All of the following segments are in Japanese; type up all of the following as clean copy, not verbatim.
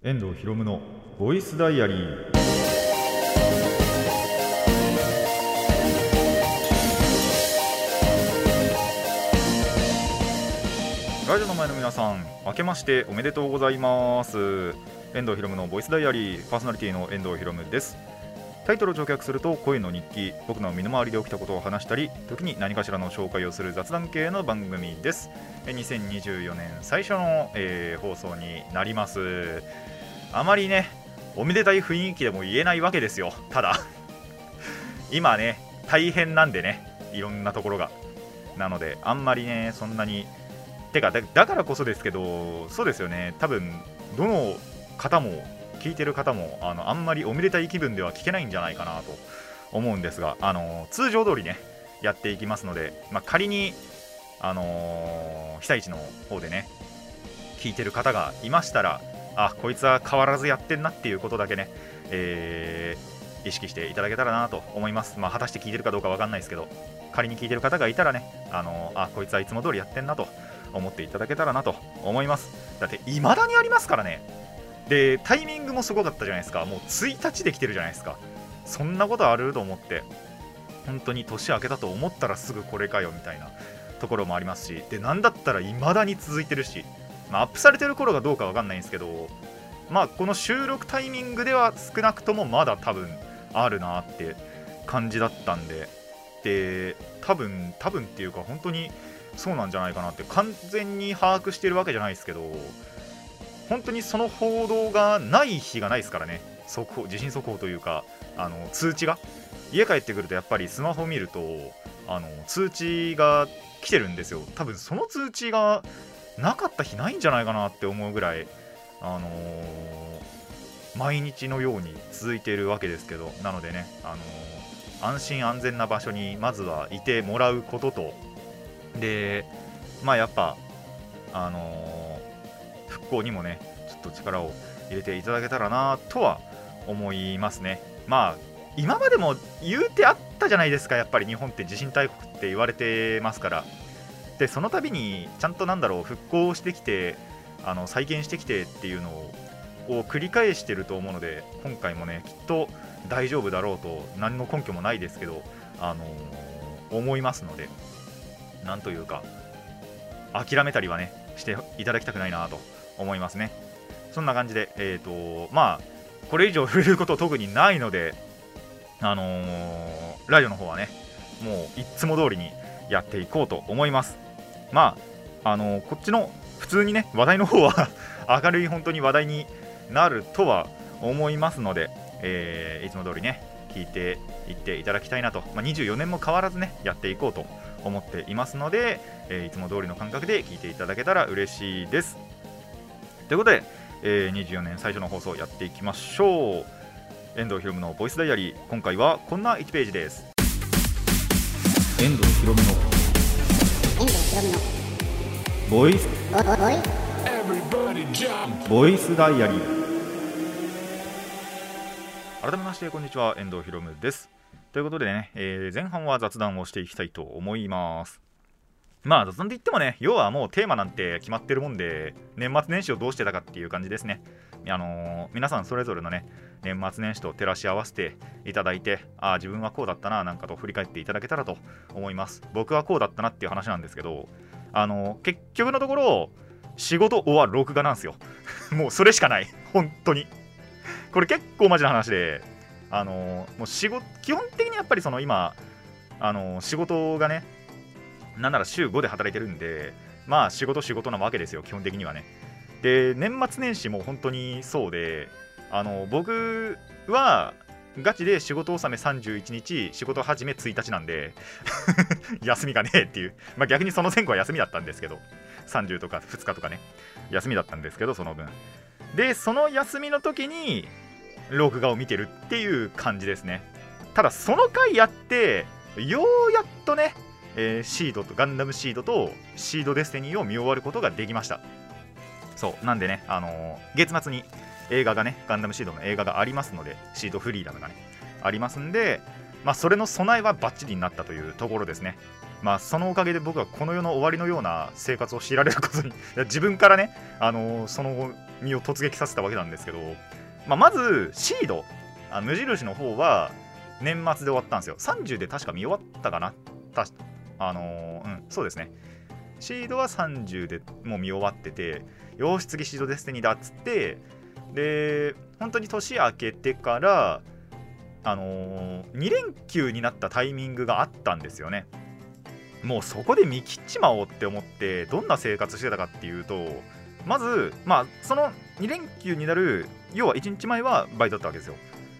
遠藤博夢のボイスダイアリー。ラジオの前の皆さん、明けましておめでとうございます。遠藤博夢のボイスダイアリー、パーソナリティの遠藤博夢です。タイトルを直訳すると、声の日記。僕の身の回りで起きたことを話したり、時に何かしらの紹介をする雑談系の番組です。2024年最初の、放送になります。あまりね、おめでたい雰囲気でも言えないわけですよ。ただ今ね、大変なんでね、いろんなところが。なのであんまりね、そんなにてか だからこそですけど、そうですよね、多分どの方も聞いてる方もあんまりおめでたい気分では聞けないんじゃないかなと思うんですが、通常通りねやっていきますので、仮に被災地の方でね聞いてる方がいましたら、あ、こいつは変わらずやってんなっていうことだけね、意識していただけたらなと思います。果たして聞いてるかどうかわかんないですけど、仮に聞いてる方がいたらね、あ、こいつはいつも通りやってんなと思っていただけたらなと思います。だって未だにありますからね。で、タイミングもすごかったじゃないですか。もう1日で来てるじゃないですか。そんなことあると思って、本当に年明けたと思ったらすぐこれかよみたいなところもありますし、で、なんだったら未だに続いてるし、アップされてる頃がどうかわかんないんですけど、この収録タイミングでは少なくともまだ多分あるなって感じだったんで、で、多分っていうか本当にそうなんじゃないかなって。完全に把握してるわけじゃないですけど、本当にその報道がない日がないですからね。速報、地震速報というか、通知が、家帰ってくるとやっぱりスマホ見ると通知が来てるんですよ。多分その通知がなかった日ないんじゃないかなって思うぐらい、毎日のように続いているわけですけど。なのでね、安心安全な場所にまずはいてもらうことと、で、やっぱ復興にもねちょっと力を入れていただけたらなとは思いますね。今までも言うてあったじゃないですか。やっぱり日本って地震大国って言われてますから。で、その度にちゃんと復興してきて、再建してきてっていうのを繰り返してると思うので、今回もねきっと大丈夫だろうと何の根拠もないですけど、思いますので、なんというか諦めたりはねしていただきたくないなと思いますね。そんな感じで、これ以上触れること特にないので、ラジオの方はねもういつも通りにやっていこうと思います。こっちの普通にね話題の方は明るい本当に話題になるとは思いますので、いつも通りね聞いていっていただきたいなと、24年も変わらずねやっていこうと思っていますので、いつも通りの感覚で聞いていただけたら嬉しいです。ということで、24年最初の放送やっていきましょう。遠藤博夢のボイスダイアリー、今回はこんな1ページです。遠藤博夢のボイスダイアリー。改めましてこんにちは、遠藤博夢です。ということでね、前半は雑談をしていきたいと思います。雑談で言ってもね、要はもうテーマなんて決まってるもんで、年末年始をどうしてたかっていう感じですね。皆さんそれぞれのね年末年始と照らし合わせていただいて、自分はこうだったななんかと振り返っていただけたらと思います。僕はこうだったなっていう話なんですけど、結局のところ仕事終わる録画なんですよもうそれしかない。本当にこれ結構マジな話で、もう基本的にやっぱりその今、仕事がね、なんなら週5で働いてるんで、仕事なわけですよ、基本的にはね。で、年末年始も本当にそうで、僕はガチで仕事納め31日、仕事始め1日なんで休みがねえっていう、逆にその前後は休みだったんですけど、30とか2日とかね休みだったんですけど、その分で、その休みの時に録画を見てるっていう感じですね。ただその回やってようやっとね、シードとガンダムシードとシードデスティニーを見終わることができました。そうなんでね、月末に映画がね、ガンダムシードの映画がありますので、シードフリーダムがねありますんで、それの備えはバッチリになったというところですね。まあ、そのおかげで僕はこの世の終わりのような生活を強いられることに自分からね、その身を突撃させたわけなんですけど、まずシード無印の方は年末で終わったんですよ。30で確か見終わったかな、そうですね、シードは30でもう見終わってて、よし次シードデスティニーだっつって、で本当に年明けてから2連休になったタイミングがあったんですよね。もうそこで見切っちまおうって思って、どんな生活してたかっていうと、まず、その2連休になる要は1日前はバイトだったわけですよ。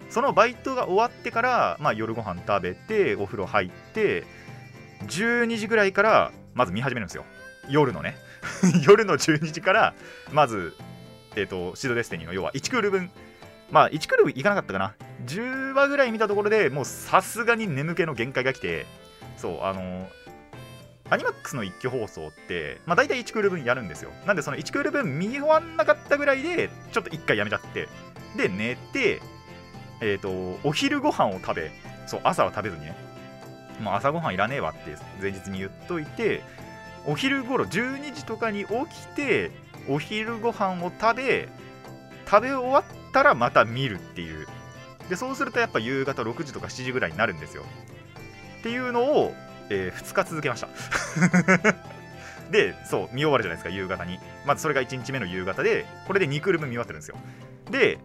そのバイトが終わってから、夜ご飯食べてお風呂入って12時ぐらいからまず見始めるんですよ、夜のね夜の12時からまず、シードデスティニーの要は1クール分、1クールいかなかったかな、10話ぐらい見たところでもうさすがに眠気の限界が来て、そうアニマックスの一挙放送って、大体1クール分やるんですよ。なんでその1クール分見終わんなかったぐらいでちょっと1回やめちゃって、で寝て、お昼ご飯を食べ、そう朝は食べずにね、もう朝ご飯いらねえわって前日に言っといて、お昼ごろ12時とかに起きてお昼ご飯を食べ終わったらまた見るっていう。でそうするとやっぱ夕方6時とか7時ぐらいになるんですよっていうのを2日続けましたでそう見終わるじゃないですか、夕方に。まずそれが1日目の夕方で、これで2クール分見終わってるんですよ。で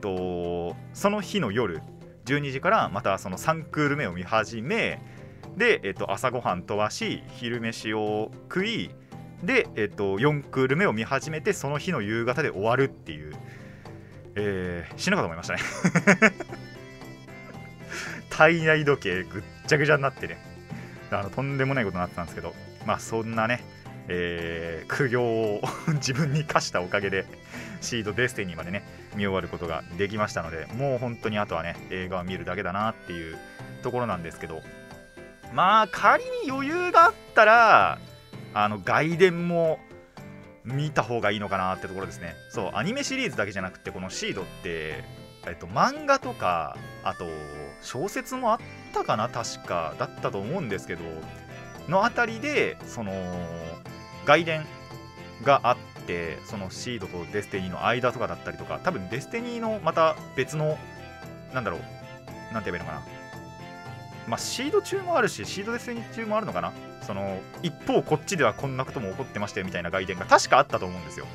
その日の夜12時からまたその3クール目を見始め、で朝ごはん飛ばし昼飯を食いで4クール目を見始めて、その日の夕方で終わるっていう、死ぬかと思いましたね体内時計ぐっちゃぐちゃになってね、とんでもないことになってたんですけど、そんなね、苦行を自分に課したおかげでシードデスティニーまでね見終わることができましたので、もう本当にあとはね映画を見るだけだなっていうところなんですけど、仮に余裕があったら外伝も見た方がいいのかなってところですね。そうアニメシリーズだけじゃなくて、このシードって漫画とかあと小説もあったかな、確かだったと思うんですけどのあたりでその外伝があって、そのシードとデスティニーの間とかだったりとか、多分デスティニーのまた別のなんて言えばいいのかな、シード中もあるしシードデスティニー中もあるのかな、その一方こっちではこんなことも起こってましたよみたいな外伝が確かあったと思うんですよ。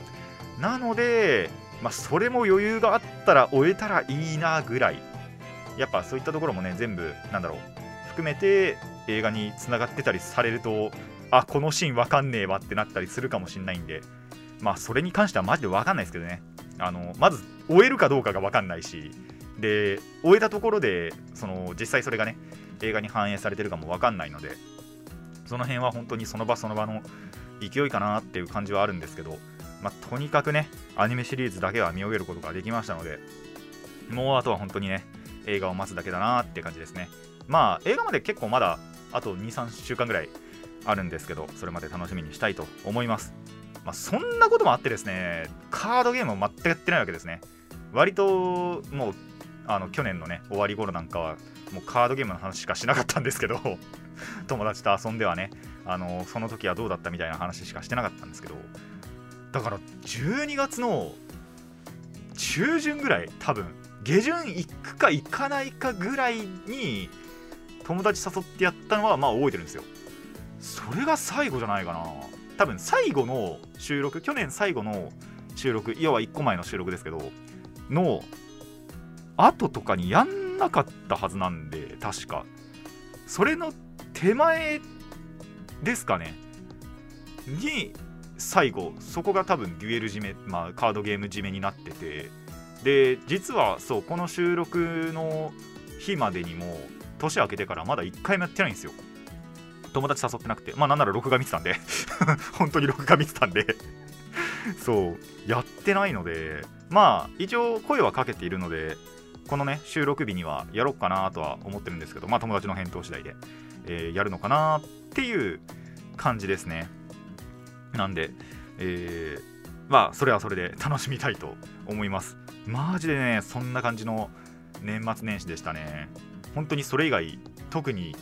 なのでそれも余裕があったら終えたらいいなぐらい、やっぱそういったところもね全部含めて映画につながってたりされると、あこのシーンわかんねえわってなったりするかもしれないんで、それに関してはマジでわかんないですけどね、まず終えるかどうかがわかんないし、で終えたところでその実際それがね映画に反映されてるかもわかんないので、その辺は本当にその場その場の勢いかなっていう感じはあるんですけど、とにかくねアニメシリーズだけは見終えることができましたので、もうあとは本当にね映画を待つだけだなって感じですね。映画まで結構まだあと 2,3 週間ぐらいあるんですけど、それまで楽しみにしたいと思います。そんなこともあってですね、カードゲームを全くやってないわけですね。割ともう去年のね終わり頃なんかはもうカードゲームの話しかしなかったんですけど友達と遊んではねその時はどうだったみたいな話しかしてなかったんですけど、だから12月の中旬ぐらい、多分下旬行くか行かないかぐらいに友達誘ってやったのは覚えてるんですよ。それが最後じゃないかな、多分最後の収録、去年最後の収録、要は1個前の収録ですけどの後とかにやんなかったはずなんで、確かそれの手前ですかねに最後、そこが多分デュエル締め、カードゲーム締めになってて、で実はそうこの収録の日までにも年明けてからまだ1回もやってないんですよ。友達誘ってなくて、なんなら録画見てたんで本当に録画見てたんでそうやってないので、一応声はかけているので、このね収録日にはやろうかなとは思ってるんですけど、友達の返答次第で、やるのかなっていう感じですね。なんで、それはそれで楽しみたいと思います。マジでねそんな感じの年末年始でしたね。本当にそれ以外特に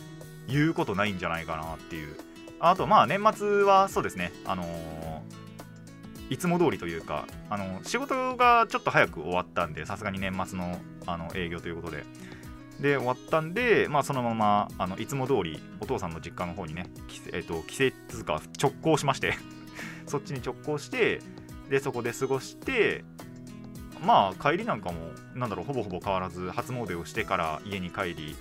言うことないんじゃないかなっていうあとまあ年末はそうですね、いつも通りというか、仕事がちょっと早く終わったんで、さすがに年末の営業ということで終わったんで、まあ、そのままいつも通りお父さんの実家の方にね、帰省つうか直行しましてそっちに直行して、でそこで過ごして、まあ帰りなんかもなんだろう、ほぼほぼ変わらず初詣をしてから家に帰り、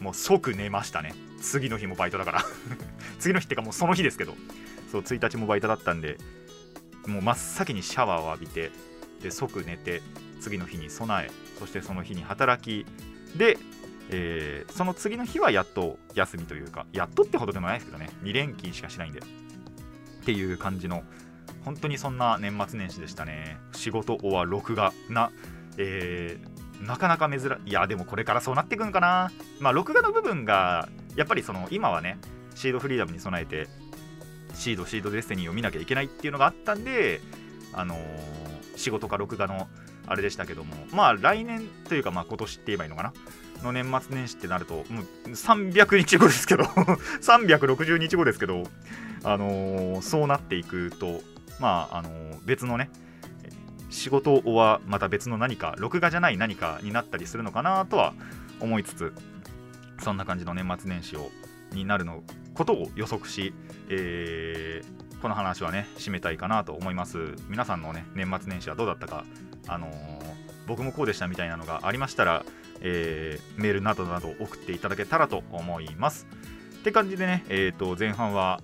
もう即寝ましたね。次の日もバイトだから次の日ってかもうその日ですけど、そう1日もバイトだったんで、もう真っ先にシャワーを浴びて、で即寝て、次の日に備え、そしてその日に働きで、その次の日はやっと休みというか、やっとってほどでもないですけどね、2連勤しかしないんでっていう感じの、本当にそんな年末年始でしたね。仕事終わ録画な、なかなか珍しい。いやでもこれからそうなってくんかな。まあ録画の部分がやっぱりその今はね、シードフリーダムに備えてシードデスティニーを見なきゃいけないっていうのがあったんで、仕事か録画のあれでしたけども、まあ来年というか、まあ今年って言えばいいのかな、の年末年始ってなると、もう300日後ですけど360日後ですけど、そうなっていくと、まあ別のね、仕事はまた別の何か、録画じゃない何かになったりするのかなとは思いつつ、そんな感じの年末年始になるのことを予測し、この話はね締めたいかなと思います。皆さんのね年末年始はどうだったか、僕もこうでしたみたいなのがありましたら、メールなどなど送っていただけたらと思います。って感じでね、前半は、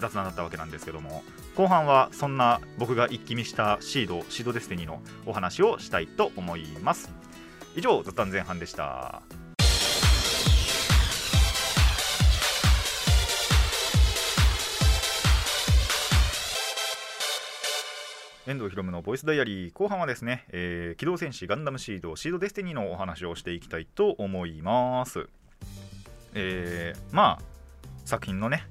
雑談だったわけなんですけども、後半はそんな僕が一気見したシードデスティニーのお話をしたいと思います。以上、雑談前半でした。遠藤ひろむのボイスダイアリー、後半はですね、機動戦士ガンダムシード、シードデスティニーのお話をしていきたいと思います。まあ作品のね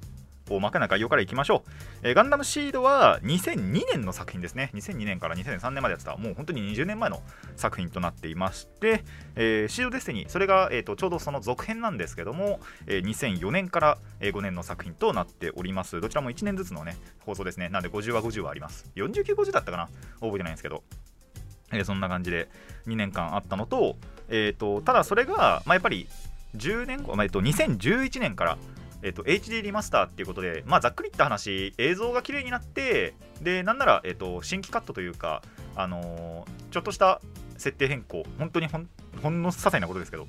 大まかな概要からいきましょう。ガンダムシードは2002年の作品ですね。2002年から2003年までやってた、もう本当に20年前の作品となっていまして、シードデスティニー、それが、ちょうどその続編なんですけども、2004年から5年の作品となっております。どちらも1年ずつのね放送ですね。なんで50は50はあります。49、50だったかな、覚えてないんですけど、そんな感じで2年間あったのと、ただそれが、まあ、やっぱり10年後、2011年からHD リマスターっていうことで、まあ、ざっくり言った話、映像が綺麗になって、でなんなら、新規カットというか、ちょっとした設定変更、本当にほんの些細なことですけど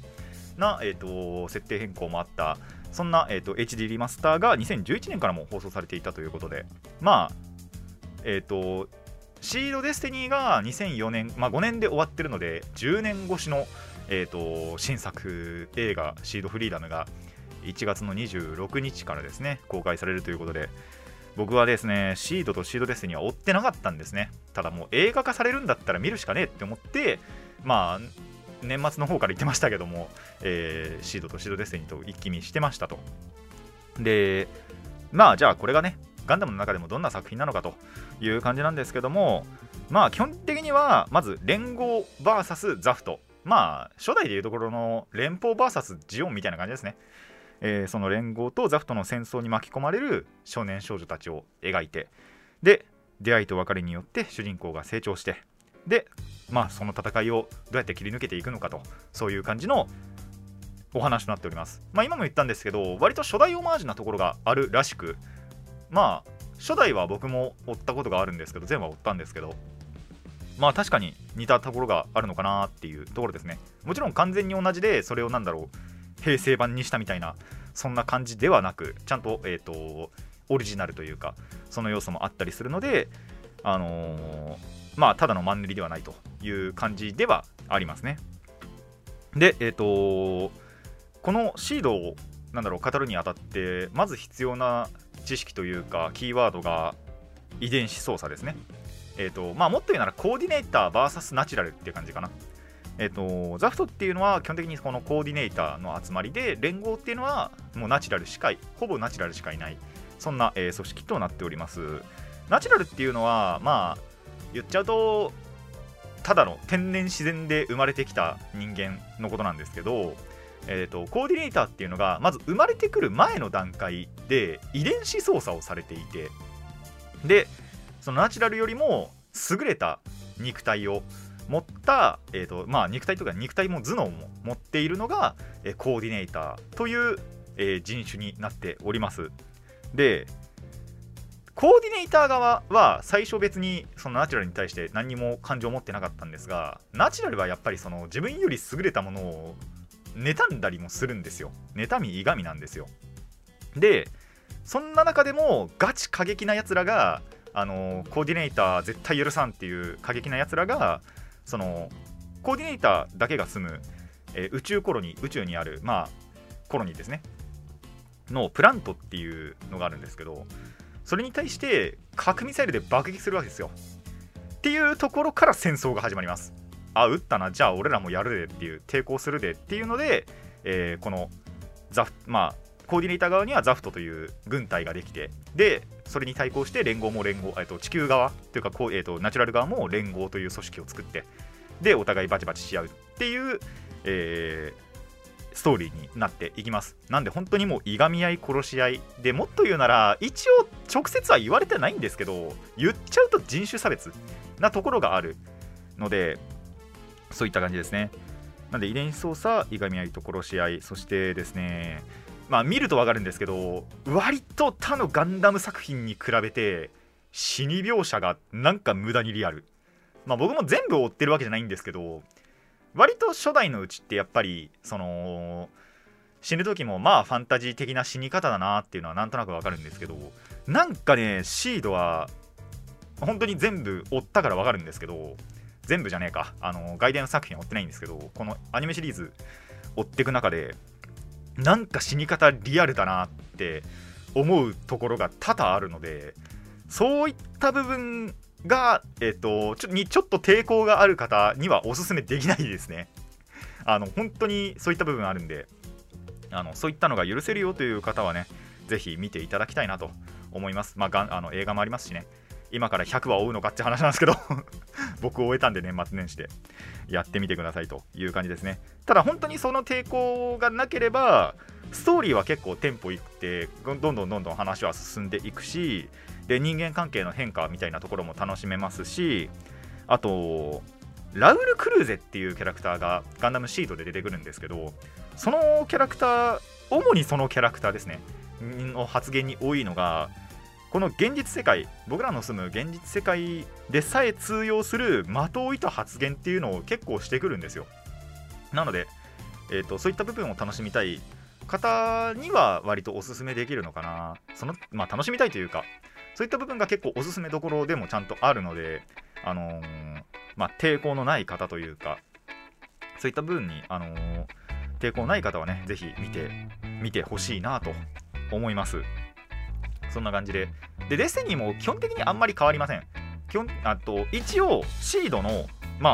な、設定変更もあった、そんな、HD リマスターが2011年からも放送されていたということで、まあシードデスティニーが2004年、まあ、5年で終わってるので、10年越しの、新作映画シードフリーダムが1月の26日からですね公開されるということで、僕はですねシードとシードデスティニーは追ってなかったんですね。ただもう映画化されるんだったら見るしかねえって思って、まあ年末の方から言ってましたけども、シードとシードデスティニーと一気見してましたと。でまあじゃあこれがねガンダムの中でもどんな作品なのかという感じなんですけども、まあ基本的にはまず連合 VS ザフト、まあ初代でいうところの連邦 VS ジオンみたいな感じですね。その連合とザフトの戦争に巻き込まれる少年少女たちを描いて、で出会いと別れによって主人公が成長して、でまあその戦いをどうやって切り抜けていくのかと、そういう感じのお話となっております。まあ今も言ったんですけど、割と初代オマージュなところがあるらしく、まあ初代は僕も追ったことがあるんですけど、全話追ったんですけど、まあ確かに似たところがあるのかなっていうところですね。もちろん完全に同じで、それをなんだろう平成版にしたみたいなそんな感じではなく、ちゃんと、オリジナルというかその要素もあったりするので、まあただのマンネリではないという感じではありますね。でこのシードをなんだろう語るにあたって、まず必要な知識というかキーワードが遺伝子操作ですね。まあもっと言うならコーディネーター VS ナチュラルっていう感じかな。ザフトっていうのは基本的にこのコーディネーターの集まりで、連合っていうのはもうナチュラルしかい、ほぼナチュラルしかいない、そんな、組織となっております。ナチュラルっていうのはまあ言っちゃうとただの天然自然で生まれてきた人間のことなんですけど、コーディネーターっていうのがまず生まれてくる前の段階で遺伝子操作をされていて、でそのナチュラルよりも優れた肉体を持った、肉体とか肉体も頭脳も持っているのが、コーディネーターという、人種になっております。でコーディネーター側は最初別にそのナチュラルに対して何にも感情を持ってなかったんですが、ナチュラルはやっぱりその自分より優れたものを妬んだりもするんですよ。妬みいがみなんですよ。でそんな中でもガチ過激なやつらがコーディネーター絶対許さんっていう過激なやつらがそのコーディネーターだけが住む、宇宙にある、コロニーですねのプラントっていうのがあるんですけど、それに対して核ミサイルで爆撃するわけですよ。っていうところから戦争が始まります。あ、撃ったな、じゃあ俺らもやるでっていう、抵抗するでっていうので、このコーディネーター側にはザフトという軍隊ができて、でそれに対抗して連合、地球側というかナチュラル側も連合という組織を作って、でお互いバチバチし合うっていう、ストーリーになっていきます。なんで本当にもういがみ合い殺し合いで、もっと言うなら一応直接は言われてないんですけど言っちゃうと人種差別なところがあるので、そういった感じですね。なんで遺伝子操作、いがみ合いと殺し合い、そしてですね、見るとわかるんですけど、割と他のガンダム作品に比べて死に描写がなんか無駄にリアル。僕も全部追ってるわけじゃないんですけど、割と初代のうちってやっぱりその死ぬ時もファンタジー的な死に方だなっていうのはなんとなくわかるんですけど、なんかねシードは本当に全部追ったからわかるんですけど、全部じゃねえか、外伝作品は追ってないんですけど、このアニメシリーズ追っていく中でなんか死に方リアルだなって思うところが多々あるので、そういった部分が、ちょっと抵抗がある方にはおすすめできないですね。本当にそういった部分あるんで、そういったのが許せるよという方はね、ぜひ見ていただきたいなと思います。映画もありますしね。今から100話追うのかって話なんですけど僕を終えたんで年末年始でやってみてくださいという感じですね。ただ本当にその抵抗がなければストーリーは結構テンポいくて、どんどん話は進んでいくし、で人間関係の変化みたいなところも楽しめますし、あとラウル・クルーゼっていうキャラクターがガンダムシードで出てくるんですけど、そのキャラクター、主にそのキャラクターですねの発言に多いのが、この現実世界、僕らの住む現実世界でさえ通用する的を射た発言っていうのを結構してくるんですよ。なので、そういった部分を楽しみたい方には割とおすすめできるのかな。楽しみたいというか、そういった部分が結構おすすめどころでもちゃんとあるので、抵抗のない方というか、そういった部分に、抵抗ない方はね、ぜひ見てほしいなと思います。そんな感じで、デスティニーも基本的にあんまり変わりません。一応シードの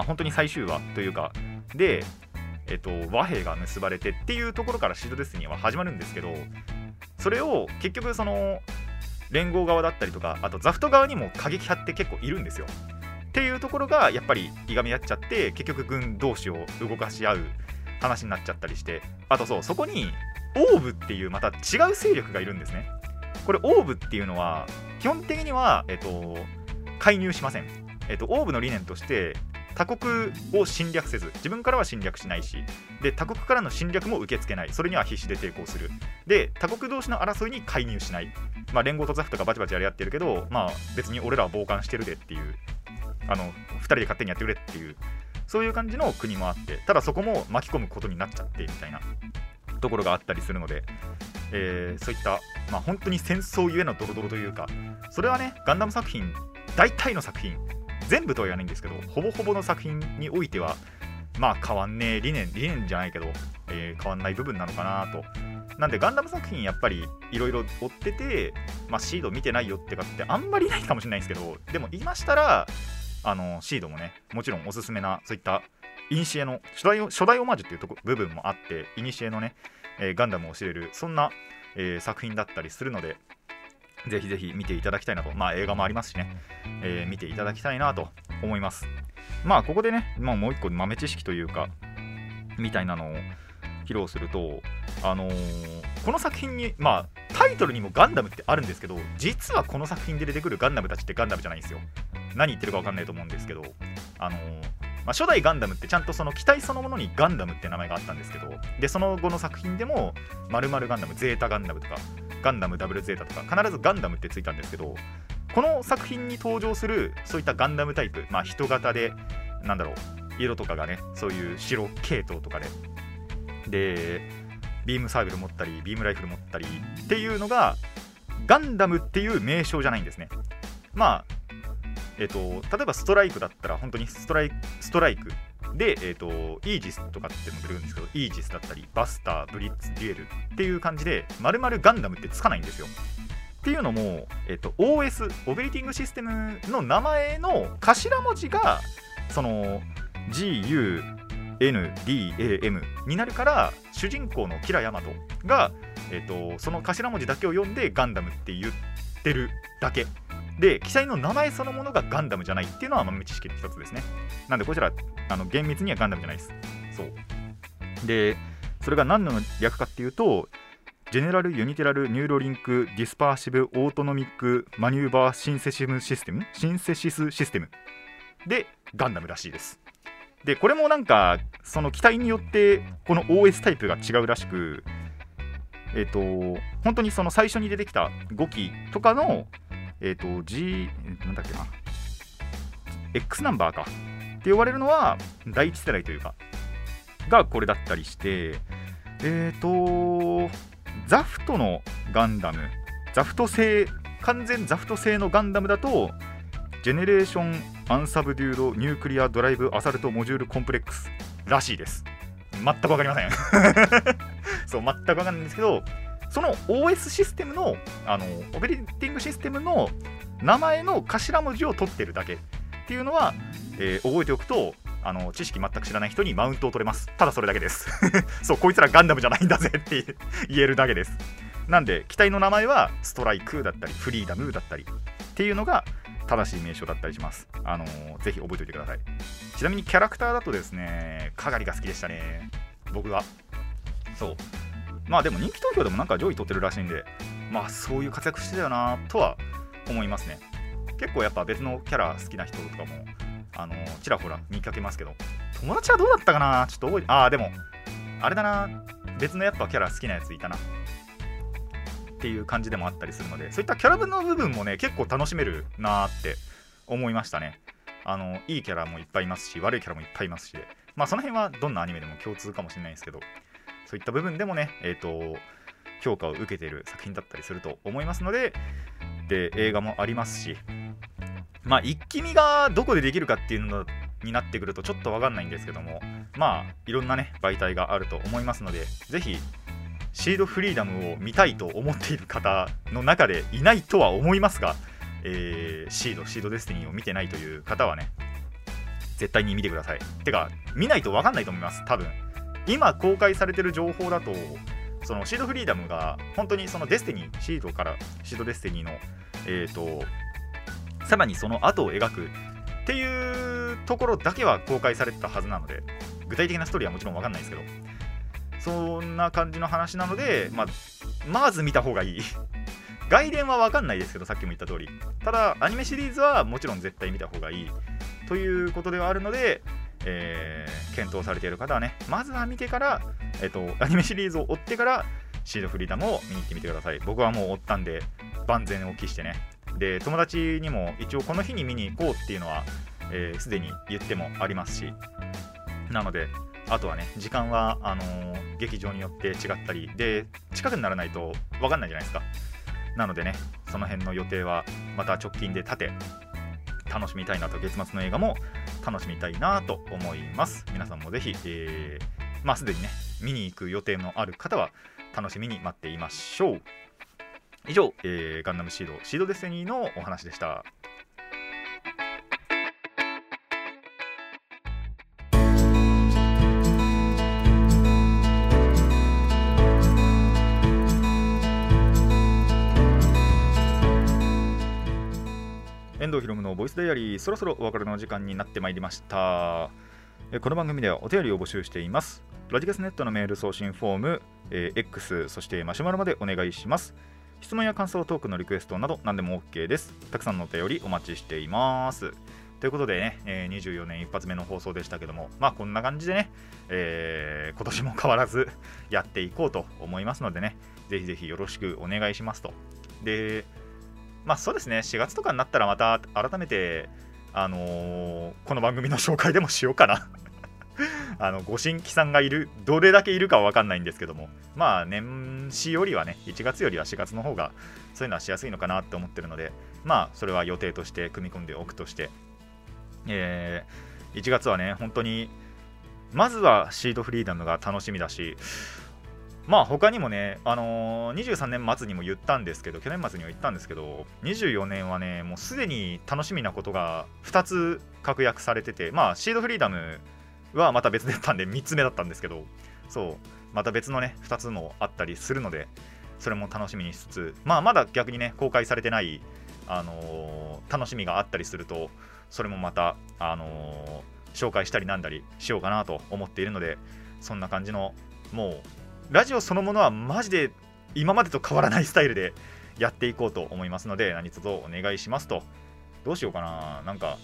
本当に最終話というかで、和平が結ばれてっていうところからシードデスティニーは始まるんですけど、それを結局その連合側だったりとか、あとザフト側にも過激派って結構いるんですよ。っていうところがやっぱりいがみ合っちゃって、結局軍同士を動かし合う話になっちゃったりして、あとそこにオーブっていうまた違う勢力がいるんですね。これオーブっていうのは基本的には、介入しません。オーブの理念として他国を侵略せず、自分からは侵略しないし、で他国からの侵略も受け付けない。それには必死で抵抗する。で他国同士の争いに介入しない。連合とザフとかバチバチやり合ってるけど、別に俺らは傍観してるでっていう、2人で勝手にやってくれっていう、そういう感じの国もあって、ただそこも巻き込むことになっちゃってみたいなところがあったりするので、そういった、本当に戦争ゆえのドロドロというか、それはねガンダム作品、大体の作品、全部とは言わないんですけど、ほぼほぼの作品においては変わんねえ、理念じゃないけど、変わんない部分なのかなと。なんでガンダム作品やっぱりいろいろ追ってて、シード見てないよって方ってあんまりいないかもしれないんですけど、でもいましたらシードもね、もちろんおすすめな、そういったイニシエの初代オマージュっていう部分もあって、イニシエのねガンダムを知れる、そんな、作品だったりするので、ぜひぜひ見ていただきたいなと。映画もありますしね、見ていただきたいなと思います。ここでね、もう一個豆知識というかみたいなのを披露すると、この作品に、まあ、タイトルにもガンダムってあるんですけど、実はこの作品で出てくるガンダムたちってガンダムじゃないんですよ。何言ってるか分かんないと思うんですけど、まあ、初代ガンダムってちゃんとその機体そのものにガンダムって名前があったんですけど、でその後の作品でも〇〇ガンダム、ゼータガンダムとかガンダムダブルゼータとか必ずガンダムってついたんですけど、この作品に登場するそういったガンダムタイプ、まあ、人型でなんだろう色とかがね、そういう白系統とかね、でビームサーベル持ったりビームライフル持ったりっていうのがガンダムっていう名称じゃないんですね。まあ例えばストライクだったら本当にストライクで、イージスとかっての出るんですけど、イージスだったりバスター、ブリッツ、デュエルっていう感じで丸々ガンダムってつかないんですよ。っていうのも、OS オペレーティングシステムの名前の頭文字がその GUNDAM になるから、主人公のキラヤマトが、その頭文字だけを読んでガンダムって言ってるだけで、機体の名前そのものがガンダムじゃないっていうのは豆知識の一つですね。なんでこちら厳密にはガンダムじゃないです。そうで、それが何の略かっていうと、ジェネラルユニテラルニューロリンクディスパーシブオートノミックマニューバーシンセシスシステムでガンダムらしいです。でこれもなんかその機体によってこの OS タイプが違うらしく、本当にその最初に出てきた5機とかのなんだっけな、 X ナンバーかって呼ばれるのは第1世代というかがこれだったりして、ザフトのガンダム、ザフト製、完全ザフト製のガンダムだとジェネレーションアンサブデュードニュークリアドライブアサルトモジュールコンプレックスらしいです。全く分かりませんそう全く分かんないんですけど、その OS システムのオペレーティングシステムの名前の頭文字を取ってるだけっていうのは、覚えておくと知識全く知らない人にマウントを取れます。ただそれだけですそう、こいつらガンダムじゃないんだぜって言えるだけです。なんで機体の名前はストライクだったりフリーダムだったりっていうのが正しい名称だったりします。ぜひ覚えておいてください。ちなみにキャラクターだとですね、かがりが好きでしたね、僕は。そう、まあでも人気投票でもなんか上位取ってるらしいんで、まあそういう活躍してたよなとは思いますね。結構やっぱ別のキャラ好きな人とかもちらほら見かけますけど、友達はどうだったかな、ちょっと覚えて、ああでもあれだな、別のやっぱキャラ好きなやついたなっていう感じでもあったりするので、そういったキャラ分の部分もね結構楽しめるなって思いましたね。いいキャラもいっぱいいますし、悪いキャラもいっぱいいますしで、まあその辺はどんなアニメでも共通かもしれないんですけど、そういった部分でもね、評価を受けている作品だったりすると思いますので、で映画もありますし、まあ一気見がどこでできるかっていうのになってくるとちょっと分かんないんですけども、まあいろんなね媒体があると思いますので、ぜひシードフリーダムを見たいと思っている方の中でいないとは思いますが、シードデスティニーを見てないという方はね絶対に見てください。てか見ないと分かんないと思います。多分今公開されてる情報だと、そのシードフリーダムが本当にそのデスティニー、シードデスティニーの、さらにその後を描くっていうところだけは公開されてたはずなので、具体的なストーリーはもちろん分かんないですけど、そんな感じの話なので、まず見た方がいい外伝は分かんないですけど、さっきも言った通り、ただアニメシリーズはもちろん絶対見た方がいいということではあるので、検討されている方はね、まずは見てから、アニメシリーズを追ってからシードフリーダムを見に行ってみてください。僕はもう追ったんで万全を期してね、で友達にも一応この日に見に行こうっていうのはすでに言ってもありますし、なのであとはね時間は劇場によって違ったりで近くにならないと分かんないじゃないですか。なのでね、その辺の予定はまた直近で立て楽しみたいなと、月末の映画も楽しみたいなと思います。皆さんもぜひ、まあすでにね見に行く予定のある方は楽しみに待っていましょう。以上、ガンダムシードデスティニーのお話でした。遠藤ひろむのボイスダイアリー、そろそろお別れの時間になってまいりました。この番組ではお便りを募集しています。ラジカスネットのメール送信フォーム、X そしてマシュマロまでお願いします。質問や感想、トークのリクエストなど何でも OK です。たくさんのお便りお待ちしています。ということでね、24年一発目の放送でしたけども、まあこんな感じでね、今年も変わらずやっていこうと思いますのでね、ぜひぜひよろしくお願いしますと。で、まあそうですね、4月とかになったらまた改めて、この番組の紹介でもしようかな。ご新規さんがいる、どれだけいるかは分かんないんですけども、まあ年始よりはね、1月よりは4月の方がそういうのはしやすいのかなって思ってるので、まあそれは予定として組み込んでおくとして、1月はね、本当にまずはシートフリーダムが楽しみだし、まあ他にもね、23年末にも言ったんですけど、去年末には言ったんですけど、24年はねもうすでに楽しみなことが2つ確約されてて、まあシートフリーダムはまた別だったんで3つ目だったんですけど、そうまた別のね2つもあったりするので、それも楽しみにしつつ、まあまだ逆にね公開されてない、楽しみがあったりすると、それもまた、紹介したりなんだりしようかなと思っているので、そんな感じの、もうラジオそのものはマジで今までと変わらないスタイルでやっていこうと思いますので、何卒お願いしますと。どうしようかな、なんか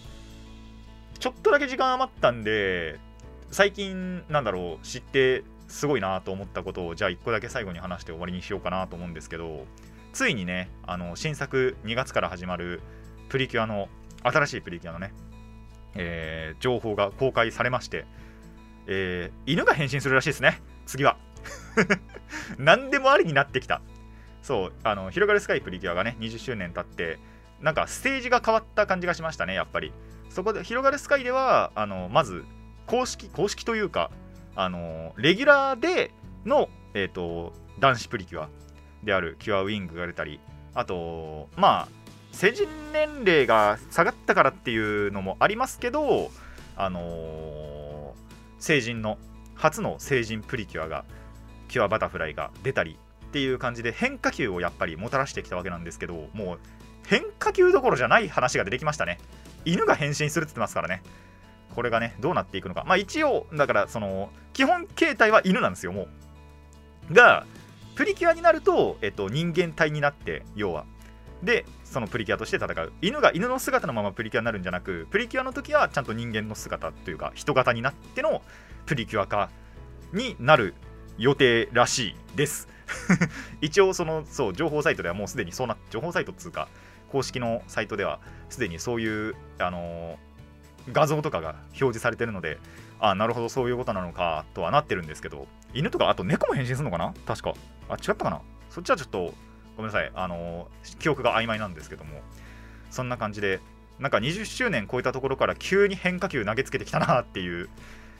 ちょっとだけ時間余ったんで、最近なんだろう、知ってすごいなと思ったことを、じゃあ1個だけ最後に話して終わりにしようかなと思うんですけど、ついにね、新作2月から始まるプリキュアの、新しいプリキュアのね、情報が公開されまして、犬が変身するらしいですね、次は。何でもありになってきた。そう、広がるスカイプリキュアがね20周年経って、なんかステージが変わった感じがしましたね、やっぱり。そこで広がるスカイではまず公式というか、レギュラーでの、男子プリキュアであるキュアウィングが出たり、あとまあ成人年齢が下がったからっていうのもありますけど、成人の初の成人プリキュアが、キュアバタフライが出たりっていう感じで、変化球をやっぱりもたらしてきたわけなんですけど、もう変化球どころじゃない話が出てきましたね。犬が変身するって言ってますからね。これがねどうなっていくのか、まあ一応だからその基本形態は犬なんですよ、もうがプリキュアになると、人間体になって、要はでそのプリキュアとして戦う、犬が犬の姿のままプリキュアになるんじゃなく、プリキュアの時はちゃんと人間の姿というか人型になってのプリキュア化になる予定らしいです。一応そう情報サイトではもうすでにそうな、情報サイトっていうか公式のサイトではすでにそういう画像とかが表示されてるので、あ、なるほどそういうことなのかとはなってるんですけど、犬とかあと猫も変身するのかな、確か、あ、違ったかな、そっちはちょっとごめんなさい、記憶が曖昧なんですけども、そんな感じでなんか20周年超えたところから急に変化球投げつけてきたなっていう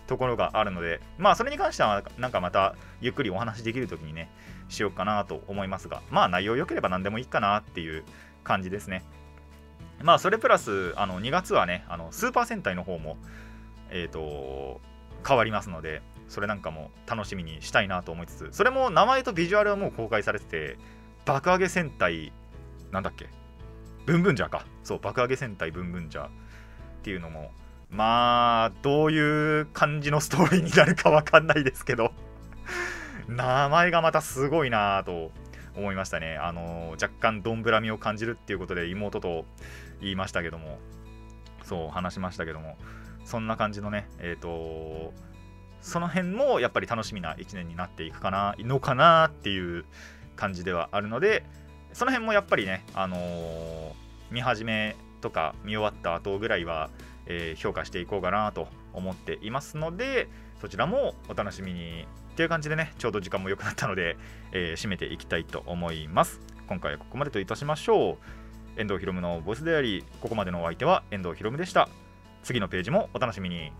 ところがあるので、まあそれに関してはなんかまたゆっくりお話できるときにねしようかなと思いますが、まあ内容良ければ何でもいいかなっていう感じですね。まあそれプラス2月はねスーパー戦隊の方も変わりますので、それなんかも楽しみにしたいなと思いつつ、それも名前とビジュアルはもう公開されてて、爆上げ戦隊なんだっけ、ブンブンジャーか、そう爆上げ戦隊ブンブンジャーっていうのも、まあどういう感じのストーリーになるかわかんないですけど、名前がまたすごいなと思いましたね。若干どんぶらみを感じるっていうことで妹と言いましたけども、そう話しましたけども、そんな感じのね、その辺もやっぱり楽しみな1年になっていくかなのかなっていう感じではあるので、その辺もやっぱりね、見始めとか見終わった後ぐらいは、評価していこうかなと思っていますので、そちらもお楽しみにっていう感じでね、ちょうど時間も良くなったので、締めていきたいと思います。今回はここまでといたしましょう。遠藤ひろむのボイスであり、ここまでのお相手は遠藤ひろむでした。次のページもお楽しみに。